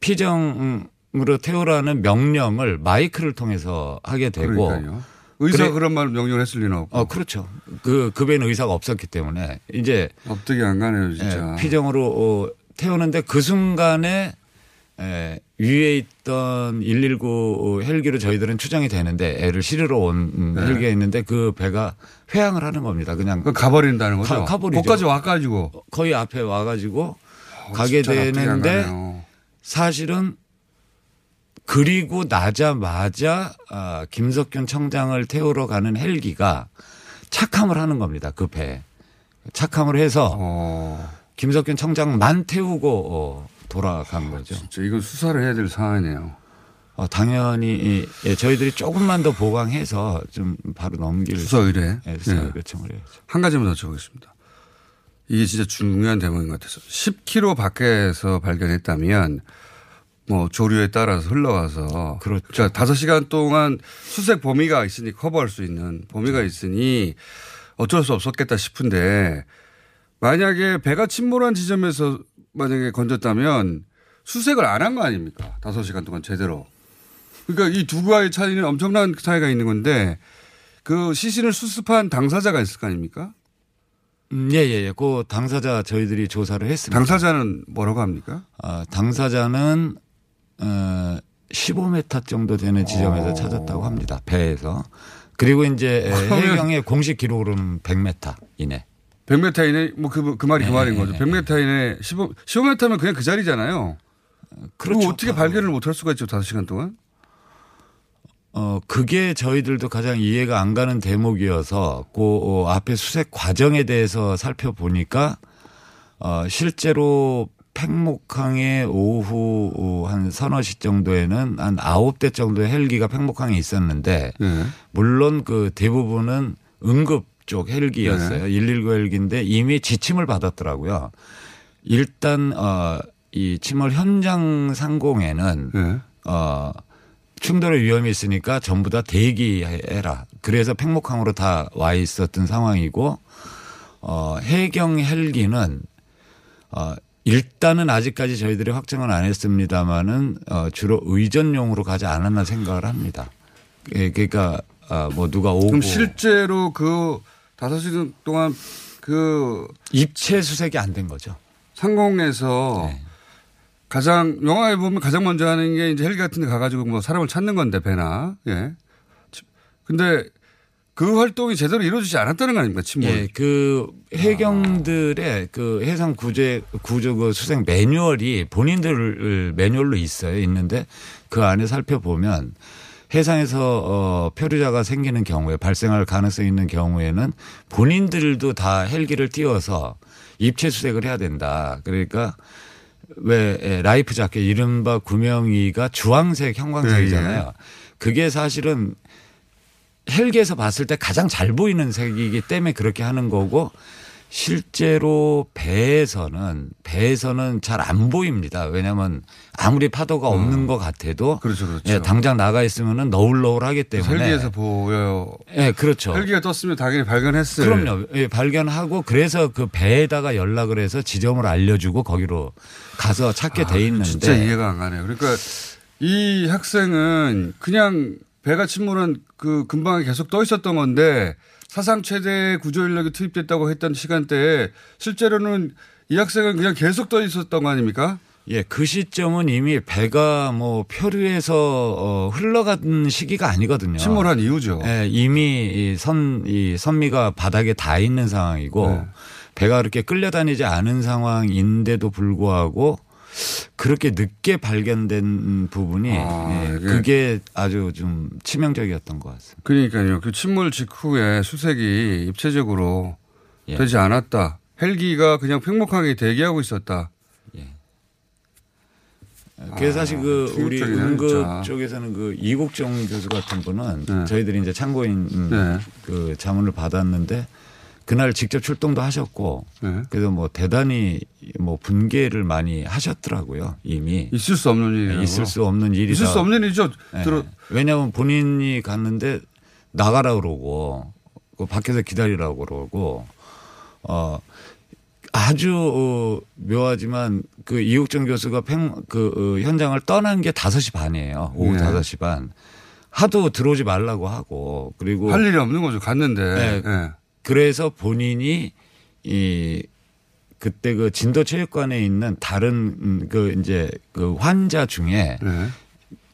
피정으로 태우라는 명령을 마이크를 통해서 하게 되고. 그러니까요. 의사 그래. 그런 말 명령을 했을 리는 없고. 어, 그렇죠. 그, 그 배에는 의사가 없었기 때문에 이제. 납득이 안 가네요, 진짜. 예, 피정으로 태우는데 그 순간에 예, 위에 있던 일일구 헬기로 저희들은 추정이 되는데 애를 실으러 온 네. 헬기가 있는데 그 배가 회항을 하는 겁니다. 그냥 가버린다는 거죠. 가, 가버리죠. 거기까지 와가지고. 거의 앞에 와가지고 오, 가게 되는데 사실은 그리고 나자마자 아, 김석균 청장을 태우러 가는 헬기가 착함을 하는 겁니다. 그 배에. 착함을 해서 오. 김석균 청장만 태우고 어, 돌아간 아, 거죠. 진짜 이건 수사를 해야 될 사안이네요. 어, 당연히 예, 저희들이 조금만 더 보강해서 좀 바로 넘길 수사 의뢰. 예, 수사 예. 요청을 해야죠. 한 가지만 여쭤보겠습니다. 이게 진짜 중요한 대목인 것 같아서 십 킬로미터 밖에서 발견했다면 뭐 조류에 따라서 흘러가서 그렇죠. 그러니까 다섯 시간 동안 수색 범위가 있으니 커버할 수 있는 범위가 있으니 어쩔 수 없었겠다 싶은데 만약에 배가 침몰한 지점에서 만약에 건졌다면 수색을 안 한 거 아닙니까? 다섯 시간 동안 제대로. 그러니까 이 두 가지 차이는 엄청난 차이가 있는 건데 그 시신을 수습한 당사자가 있을 거 아닙니까? 음, 예, 예, 예. 그 당사자 저희들이 조사를 했습니다. 당사자는 뭐라고 합니까? 아, 당사자는 어, 십오 미터 정도 되는 지점에서 오. 찾았다고 합니다. 배에서. 그리고 이제 해경의 공식 기록으로는 백 미터 이내. 백 미터 이내, 뭐, 그, 그 말이 네, 그 말인 거죠. 백 미터 이내, 십오, 십오 미터면 그냥 그 자리잖아요. 그렇죠. 그리고 어떻게 발견을 못할 수가 있죠, 다섯 시간 동안? 어, 그게 저희들도 가장 이해가 안 가는 대목이어서, 그, 어, 앞에 수색 과정에 대해서 살펴보니까, 어, 실제로 팽목항에 오후 한 서너 시 정도에는 한 아홉 대 정도의 헬기가 팽목항에 있었는데, 네. 물론 그 대부분은 응급, 쪽 헬기였어요. 네. 일일구 헬기인데 이미 지침을 받았더라고요. 일단 어, 이 침몰 현장 상공에는 네. 어, 충돌의 위험이 있으니까 전부 다 대기해라. 그래서 팽목항으로 다 와 있었던 상황이고 어, 해경 헬기는 어, 일단은 아직까지 저희들이 확정은 안 했습니다마는 어, 주로 의전용으로 가지 않았나 생각을 합니다. 그러니까 어, 뭐 누가 오고. 그럼 실제로 그 다섯 시간 동안 그 입체 수색이 안 된 거죠. 상공에서 네. 가장 영화에 보면 가장 먼저 하는 게 이제 헬기 같은 데 가가지고 뭐 사람을 찾는 건데 배나. 예. 근데 그 활동이 제대로 이루어지지 않았다는 거 아닙니까? 침몰. 예, 그 해경들의 아. 그 해상 구조 구조 그 수생 매뉴얼이 본인들 매뉴얼로 있어요. 있는데 그 안에 살펴보면 해상에서 어, 표류자가 생기는 경우에 발생할 가능성이 있는 경우에는 본인들도 다 헬기를 띄워서 입체 수색을 해야 된다. 그러니까 왜 라이프 자켓 이른바 구명이가 주황색 형광색이잖아요. 네, 예. 그게 사실은 헬기에서 봤을 때 가장 잘 보이는 색이기 때문에 그렇게 하는 거고 실제로 배에서는 배에서는 잘 안 보입니다. 왜냐하면 아무리 파도가 없는 음. 것 같아도 그렇죠, 그렇죠. 예, 당장 나가 있으면은 너울너울하기 때문에 헬기에서 보여요. 예, 그렇죠. 헬기가 떴으면 당연히 발견했어요. 그럼요. 예, 발견하고 그래서 그 배에다가 연락을 해서 지점을 알려주고 거기로 가서 찾게 아, 돼 있는데 진짜 이해가 안 가네요. 그러니까 이 학생은 그냥 배가 침몰한 그 근방에 계속 떠 있었던 건데 사상 최대 구조 인력이 투입됐다고 했던 시간대에 실제로는 이 학생은 그냥 계속 떠 있었던 거 아닙니까? 예, 그 시점은 이미 배가 뭐 표류해서 어, 흘러간 시기가 아니거든요. 침몰한 이유죠. 예, 이미 이 선, 이 선미가 바닥에 다 있는 상황이고 네. 배가 그렇게 끌려다니지 않은 상황인데도 불구하고 그렇게 늦게 발견된 부분이 아, 예, 그게 아주 좀 치명적이었던 것 같습니다. 그러니까요. 그 침몰 직후에 수색이 입체적으로 예. 되지 않았다. 헬기가 그냥 팽목하게 대기하고 있었다. 예. 그래서 아, 사실 그 우리 응급 진짜. 쪽에서는 그 이국정 교수 같은 분은 네. 저희들이 이제 참고인 네. 그 자문을 받았는데. 그날 직접 출동도 하셨고 네. 그래서 뭐 대단히 뭐 분개를 많이 하셨더라고요. 이미 있을 수 없는 일이라고. 있을 수 없는 일이다. 있을 수 없는 일이죠. 네. 들어... 왜냐하면 본인이 갔는데 나가라 그러고 밖에서 기다리라고 그러고 어 아주 묘하지만 그 이국정 교수가 팽, 그 현장을 떠난 게 다섯 시 반이에요. 오후 네. 다섯 시 반. 하도 들어오지 말라고 하고 그리고 할 일이 없는 거죠. 갔는데. 네. 네. 그래서 본인이 이 그때 그 진도체육관에 있는 다른 그 이제 그 환자 중에 네.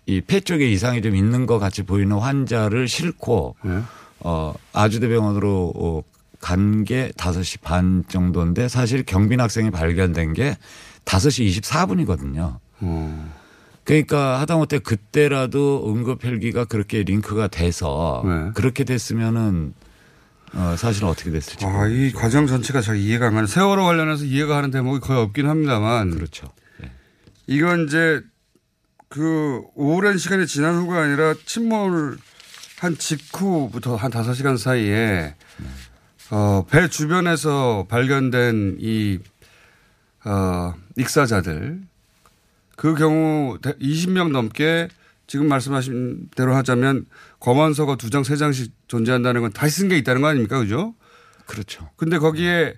이 폐 쪽에 이상이 좀 있는 것 같이 보이는 환자를 싣고 네. 어, 아주대병원으로 간 게 다섯 시 반 정도인데 사실 경빈 학생이 발견된 게 다섯 시 이십사 분이거든요. 음. 그러니까 하다못해 그때라도 응급헬기가 그렇게 링크가 돼서 네. 그렇게 됐으면은 어, 사실은 어떻게 됐을지. 아, 이 과정 전체가 잘 이해가 안 가는. 세월호 관련해서 이해가 하는 대목이 거의 없긴 합니다만. 그렇죠. 네. 이건 이제 그 오랜 시간이 지난 후가 아니라 침몰한 직후부터 한 다섯 시간 사이에 네. 어, 배 주변에서 발견된 이 어, 익사자들 그 경우 이십 명 넘게 지금 말씀하신 대로 하자면 검언서가 두 장, 세 장씩 존재한다는 건 다시 쓴 게 있다는 거 아닙니까? 그죠? 그렇죠. 근데 거기에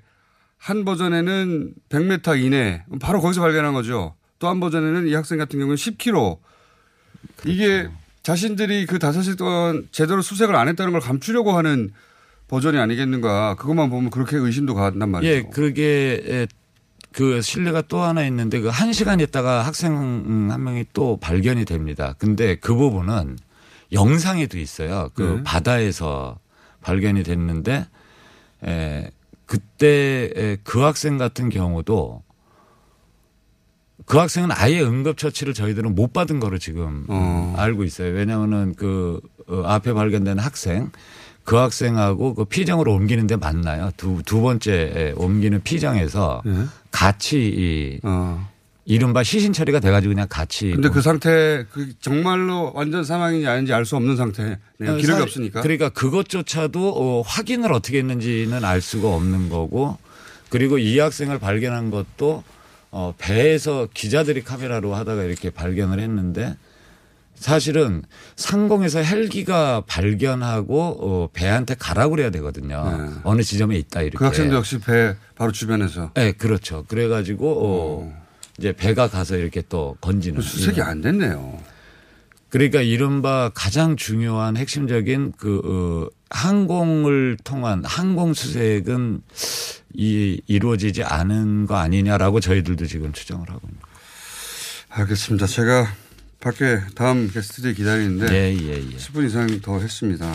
한 버전에는 백 미터 이내 바로 거기서 발견한 거죠. 또 한 버전에는 이 학생 같은 경우는 십 킬로미터. 그렇죠. 이게 자신들이 그 다섯 시 동안 제대로 수색을 안 했다는 걸 감추려고 하는 버전이 아니겠는가. 그것만 보면 그렇게 의심도 간단 말이죠. 예, 그게 그 신뢰가 또 하나 있는데 그 한 시간 있다가 학생 한 명이 또 발견이 됩니다. 근데 그 부분은 영상에도 있어요. 그 네. 바다에서 발견이 됐는데 에, 그때 그 학생 같은 경우도 그 학생은 아예 응급처치를 저희들은 못 받은 거로 지금 어. 알고 있어요. 왜냐하면은 그 앞에 발견된 학생 그 학생하고 그 피정으로 옮기는데 맞나요? 두, 두 번째 옮기는 피정에서 네. 같이 어. 이른바 시신 처리가 돼가지고 그냥 같이. 근데 그 상태 그 정말로 완전 사망인지 아닌지 알 수 없는 상태. 기록이 사, 없으니까. 그러니까 그것조차도 어, 확인을 어떻게 했는지는 알 수가 없는 거고 그리고 이 학생을 발견한 것도 어, 배에서 기자들이 카메라로 하다가 이렇게 발견을 했는데 사실은 상공에서 헬기가 발견하고 어, 배한테 가라고 그래야 되거든요. 네. 어느 지점에 있다 이렇게. 그 학생도 역시 배 바로 주변에서. 네, 그렇죠. 그래가지고 어, 이제 배가 가서 이렇게 또 건지는. 수색이 이런. 안 됐네요. 그러니까 이른바 가장 중요한 핵심적인 그 어, 항공을 통한 항공 수색은 이, 이루어지지 않은 거 아니냐라고 저희들도 지금 추정을 하고 있는. 알겠습니다. 제가. 밖에 다음 게스트들이 기다리는데 예, 예, 예. 십 분 이상 더 했습니다.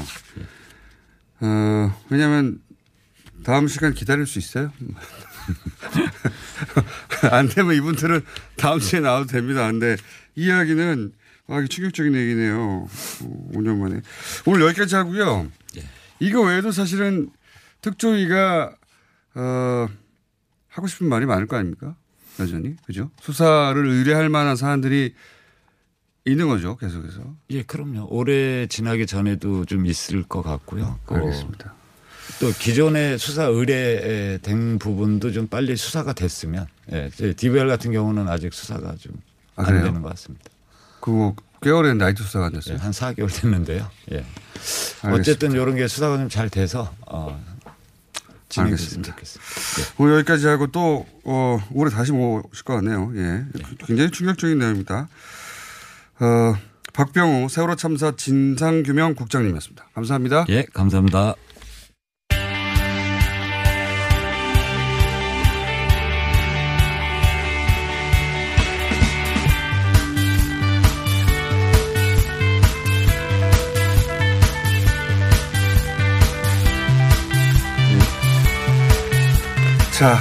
어, 왜냐하면 다음 시간 기다릴 수 있어요. 안 되면 이분들은 다음 주에 나와도 됩니다. 근데 이 이야기는 아, 충격적인 얘기네요. 오 년 만에. 오늘 여기까지 하고요. 예. 이거 외에도 사실은 특조위가 어, 하고 싶은 말이 많을 거 아닙니까? 여전히. 그죠? 수사를 의뢰할 만한 사안들이 있는 거죠. 계속해서. 예, 그럼요. 올해 지나기 전에도 좀 있을 것 같고요. 어, 알겠습니다. 또 기존에 수사 의뢰된 부분도 좀 빨리 수사가 됐으면. 예, 디비알 같은 경우는 아직 수사가 좀 안 아, 되는 것 같습니다. 그거 꽤 오랜 나이트 수사가 안 됐어요. 예, 한 사 개월 됐는데요. 예. 알겠습니다. 어쨌든 이런 게 수사가 좀 잘 돼서 어, 진행됐으면 좋겠습니다. 예. 오늘 여기까지 하고 또 어, 올해 다시 오실 것 같네요. 예. 예. 굉장히 충격적인 내용입니다. 어, 박병우 세월호 참사 진상규명 국장님이었습니다. 감사합니다. 예, 감사합니다. 자,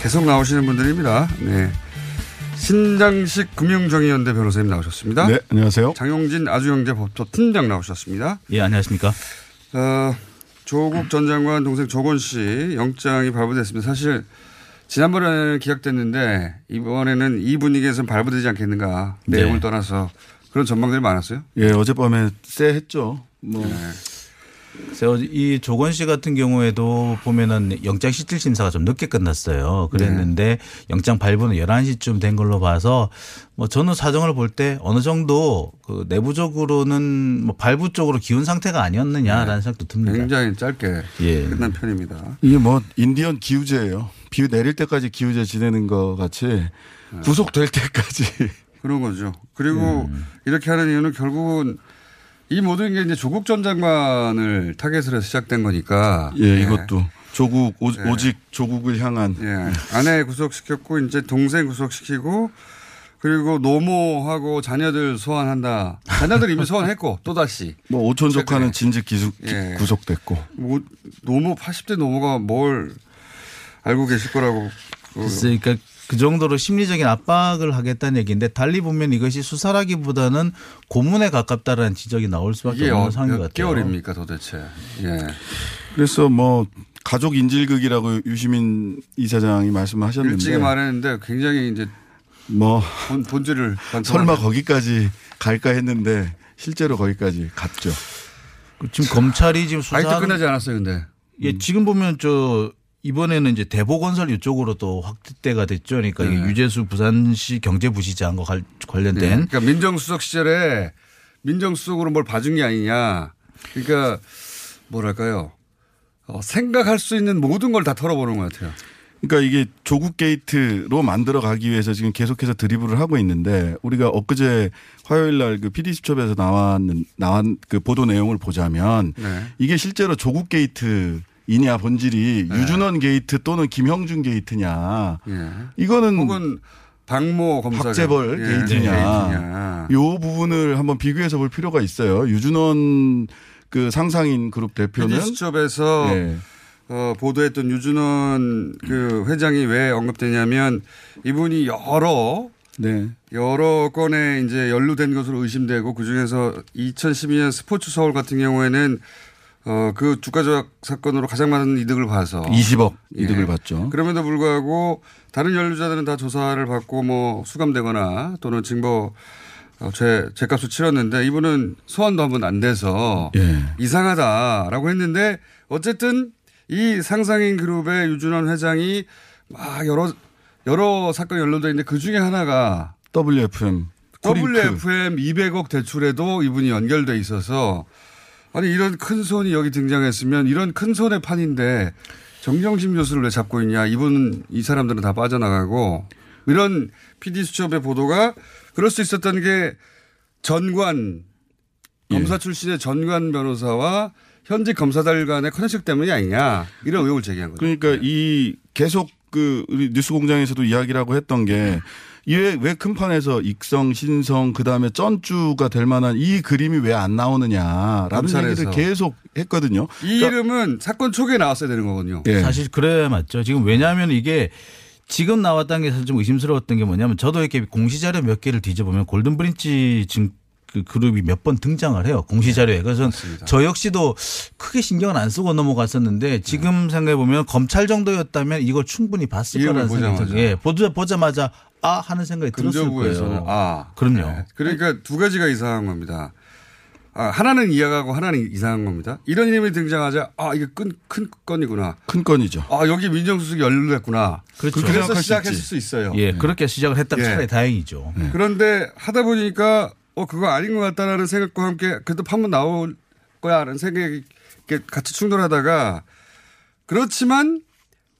계속 나오시는 분들입니다. 네. 신장식 금융정의연대 변호사님 나오셨습니다. 네, 안녕하세요. 장용진 아주영재 법조팀장 나오셨습니다. 예, 안녕하십니까. 어, 조국 전 장관 동생 조건 씨 영장이 발부됐습니다. 사실 지난번에는 기각됐는데 이번에는 이 분위기에서는 발부되지 않겠는가. 네. 내용을 떠나서 그런 전망들이 많았어요. 예, 어젯밤에 쎄했죠. 뭐. 네. 그래서 이 조건 씨 같은 경우에도 보면은 영장 실질 심사가 좀 늦게 끝났어요. 그랬는데 네. 영장 발부는 열한 시쯤 된 걸로 봐서 뭐 저는 사정을 볼 때 어느 정도 그 내부적으로는 뭐 발부 쪽으로 기운 상태가 아니었느냐라는 네. 생각도 듭니다. 굉장히 짧게 예. 끝난 편입니다. 이게 뭐 인디언 기우제예요. 비 내릴 때까지 기우제 지내는 것 같이 구속될 때까지 그런 거죠. 그리고 음. 이렇게 하는 이유는 결국은 이 모든 게 이제 조국 전 장관을 타겟으로 해서 시작된 거니까. 예, 네. 이것도 조국 오, 네. 오직 조국을 향한. 예, 아내 구속시켰고 이제 동생 구속시키고 그리고 노모하고 자녀들 소환한다. 자녀들 이미 소환했고 또 다시. 뭐 오촌 조카는 진즉 기숙 예. 구속됐고. 뭐 노모 팔십 대 노모가 뭘 알고 계실 거라고. 그러니까. 그 정도로 심리적인 압박을 하겠다는 얘기인데 달리 보면 이것이 수사라기보다는 고문에 가깝다라는 지적이 나올 수밖에 없는 상황인 것 같아요. 몇 개월입니까 도대체. 예. 그래서 뭐 가족 인질극이라고 유시민 이사장이 말씀하셨는데. 일찍 말했는데 굉장히 이제 뭐 본, 본질을. 설마 거기까지 갈까 했는데 실제로 거기까지 갔죠. 지금 검찰이 지금 수사. 아직도 끝나지 않았어요 근데. 예, 음. 지금 보면 저. 이번에는 이제 대보건설 이쪽으로 또 확대가 됐죠. 그러니까 네. 유재수 부산시 경제부시장과 관련된. 네. 그러니까 민정수석 시절에 민정수석으로 뭘 봐준 게 아니냐. 그러니까 뭐랄까요. 어, 생각할 수 있는 모든 걸 다 털어보는 것 같아요. 그러니까 이게 조국 게이트로 만들어가기 위해서 지금 계속해서 드리블을 하고 있는데 우리가 엊그제 화요일 날 그 피디수첩에서 나왔는, 나온 그 보도 내용을 보자면 네. 이게 실제로 조국 게이트 이냐 본질이 네. 유준원 게이트 또는 김형준 게이트냐 예. 이거는 혹은 박모 검사 박재벌 예. 게이트냐. 게이트냐 요 부분을 한번 비교해서 볼 필요가 있어요. 유준원 그 상상인 그룹 대표는 피디수첩에서 예. 어, 보도했던 유준원 그 회장이 왜 언급되냐면 이분이 여러 네. 여러 건에 이제 연루된 것으로 의심되고 그 중에서 이천십이 년 스포츠 서울 같은 경우에는 어, 그 주가 조작 사건으로 가장 많은 이득을 봐서 이십억 이득을 예. 봤죠. 그럼에도 불구하고 다른 연루자들은 다 조사를 받고 뭐 수감되거나 또는 징벌 어, 죄 죄값을 치렀는데 이분은 소환도 한 번 안 돼서 예. 이상하다라고 했는데 어쨌든 이 상상인 그룹의 유준원 회장이 막 여러 여러 사건 연루돼 있는데 그 중에 하나가 더블유에프엠 더블유에프엠 이백억 대출에도 이분이 연결돼 있어서. 아니 이런 큰 손이 여기 등장했으면 이런 큰 손의 판인데 정경심 교수를 왜 잡고 있냐. 이분 이 사람들은 다 빠져나가고 이런 피디수첩의 보도가 그럴 수 있었던 게 전관 예. 검사 출신의 전관 변호사와 현직 검사들 간의 커넥션 때문이 아니냐 이런 의혹을 제기한 거죠. 그러니까 이 계속 그 뉴스공장에서도 이야기라고 했던 게 왜, 왜 큰 판에서 익성, 신성, 그 다음에 쩐주가 될 만한 이 그림이 왜 안 나오느냐라는 얘기를 계속 했거든요. 이 그러니까 이름은 사건 초기에 나왔어야 되는 거군요. 네. 사실 그래야 맞죠. 지금 왜냐하면 이게 지금 나왔다는 게 사실 좀 의심스러웠던 게 뭐냐면 저도 이렇게 공시자료 몇 개를 뒤져보면 골든브린치 증 그 그룹이 몇 번 등장을 해요. 공시자료에. 그래서 저 역시도 크게 신경은 안 쓰고 넘어갔었는데 지금 네. 생각해보면 검찰 정도였다면 이걸 충분히 봤을 거라는 생각이 들어요. 보자, 보자마자 아 하는 생각이 들었을 거예요. 아. 그럼요. 네. 그러니까 두 가지가 이상한 겁니다. 아, 하나는 이해하고 하나는 이상한 겁니다. 이런 이름이 등장하자 아 이게 큰, 큰 건이구나. 큰 건이죠. 아 여기 민정수석이 연루됐구나. 그렇죠. 그래서 시작했을 수, 수 있어요. 예, 네. 그렇게 시작을 했다면 예. 차라리 다행이죠. 네. 그런데 하다 보니까 어 그거 아닌 것 같다라는 생각과 함께 그래도 판문 나올 거야라는 생각이 같이 충돌하다가 그렇지만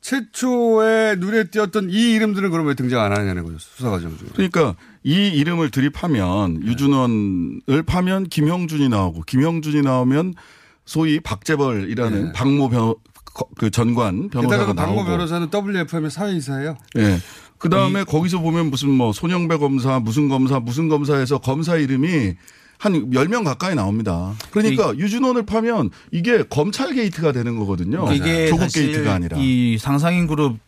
최초의 눈에 띄었던 이 이름들은 그럼 왜 등장 안 하냐는 거죠. 수사 과정 중에. 그러니까 이 이름을 들이파면 네. 유준원을 파면 김형준이 나오고 김형준이 나오면 소위 박재벌이라는 네. 박모 변호, 그 전관 변호사가 나오고. 박모 변호사는 더블유에프엠의 사회이사예요. 네. 그 다음에 거기서 보면 무슨 뭐 손영배 검사 무슨 검사 무슨 검사에서 검사 이름이 한 열 명 가까이 나옵니다. 그러니까 이, 유준원을 파면 이게 검찰 게이트가 되는 거거든요. 이게 조국 게이트가 아니라. 이 상상인 그룹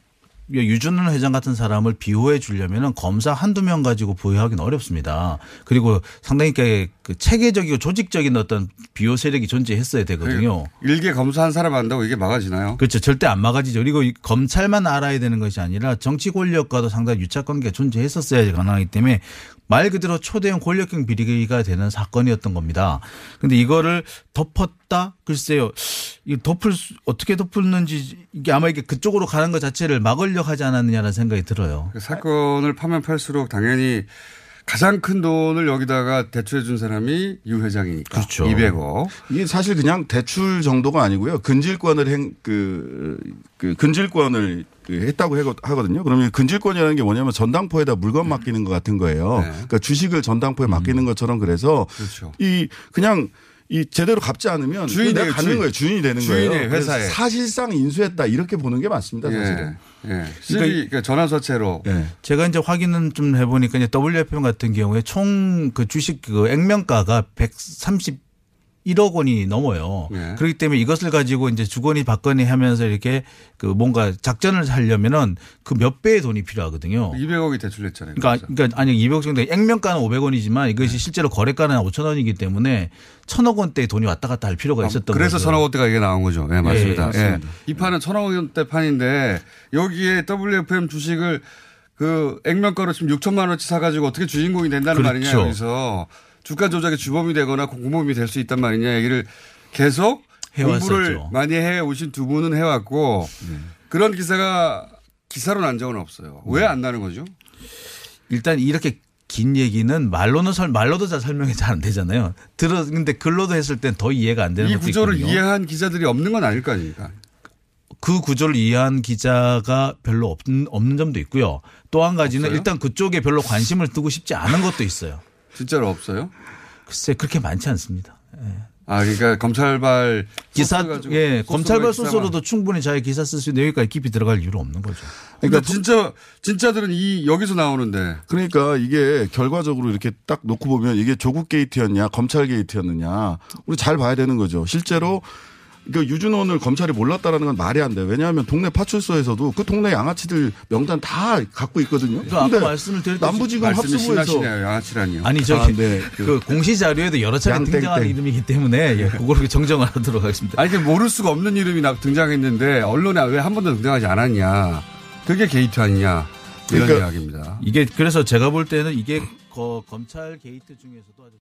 유준원 회장 같은 사람을 비호해 주려면 검사 한두 명 가지고 보유하기는 어렵습니다. 그리고 상당히 그 체계적이고 조직적인 어떤 비호 세력이 존재했어야 되거든요. 일개 검사 한 사람 안다고 이게 막아지나요? 그렇죠. 절대 안 막아지죠. 그리고 이 검찰만 알아야 되는 것이 아니라 정치 권력과도 상당히 유착관계가 존재했었어야 가능하기 때문에 말 그대로 초대형 권력형 비리가 되는 사건이었던 겁니다. 그런데 이거를 덮었다? 글쎄요. 이 덮을 수, 어떻게 덮었는지 이게 아마 이게 그쪽으로 가는 것 자체를 막으려 하지 않았느냐라는 생각이 들어요. 그 사건을 파면 팔수록 당연히 가장 큰 돈을 여기다가 대출해 준 사람이 유 회장이니까. 그렇죠. 이백억. 이게 사실 그냥 대출 정도가 아니고요. 근질권을 행, 그, 그 근질권을 했다고 하거든요. 그러면 근질권이라는 게 뭐냐면 전당포에다 물건 맡기는 것 같은 거예요. 네. 그러니까 주식을 전당포에 맡기는 것처럼 그래서 그렇죠. 이 그냥 이 제대로 갚지 않으면 주인이 내가 갚는 주인. 거예요. 주인이 되는 주인이 거예요. 회사에. 사실상 인수했다 이렇게 보는 게 맞습니다. 사실은. 예. 예. 그러니까 전환사채로. 예. 제가 이제 확인은 좀 해보니까 이제 더블유에프엠 같은 경우에 총 그 주식 그 액면가가 백삼십일억 원이 넘어요. 예. 그렇기 때문에 이것을 가지고 이제 주거니 받거니 하면서 이렇게 그 뭔가 작전을 하려면은 그 몇 배의 돈이 필요하거든요. 이백억이 대출했잖아요. 그러니까, 그러니까 아니 이백억 정도 액면가는 오백 원이지만 이것이 네. 실제로 거래가는 오천 원이기 때문에 천억 원대의 돈이 왔다 갔다 할 필요가 있었던 그래서 거죠. 그래서 천억 원대가 이게 나온 거죠. 네, 맞습니다. 예, 예. 예. 이 판은 천억 원대 판인데 여기에 더블유에프엠 주식을 그 액면가로 지금 육천만 원어치 사가지고 어떻게 주인공이 된다는 그렇죠. 말이냐 여기서. 주가 조작의 주범이 되거나 공범이 될 수 있단 말이냐 얘기를 계속 해왔었죠. 공부를 많이 해오신 두 분은 해왔고 네. 그런 기사가 기사로 난 적은 없어요. 왜 안 나는 거죠? 일단 이렇게 긴 얘기는 말로는 설, 말로도 잘 설명이 잘 안 되잖아요. 들어 근데 글로도 했을 땐 더 이해가 안 되는 이 것도 구조를 있거든요. 이해한 기자들이 없는 건 아닐 거 아닙니까? 그 구조를 이해한 기자가 별로 없는, 없는 점도 있고요. 또 한 가지는 없어요? 일단 그쪽에 별로 관심을 두고 싶지 않은 것도 있어요. 진짜로 없어요? 글쎄 그렇게 많지 않습니다. 예. 아 그러니까 검찰발 기사 예 검찰발 소스로도 충분히 자기 기사 쓸 수 있는 여기까지 깊이 들어갈 이유는 없는 거죠. 그러니까 진짜 진짜들은 이 여기서 나오는데 그러니까 이게 결과적으로 이렇게 딱 놓고 보면 이게 조국 게이트였냐 검찰 게이트였느냐 우리 잘 봐야 되는 거죠. 실제로. 그 유준원을 검찰이 몰랐다라는 건 말이 안 돼요. 왜냐하면 동네 파출소에서도 그 동네 양아치들 명단 다 갖고 있거든요. 그 아까 말씀을 드렸듯이 남부지검 합수부에서 양아치라니요. 아니 저기 아, 네. 그 공시 자료에도 여러 차례 등장한 이름이기 때문에 그거를 정정을 하도록 하겠습니다. 아니 모를 수가 없는 이름이 등장했는데 언론에 왜 한 번도 등장하지 않았냐. 그게 게이트 아니냐 이런 그러니까 이야기입니다. 이게 그래서 제가 볼 때는 이게 거, 검찰 게이트 중에서도 아주.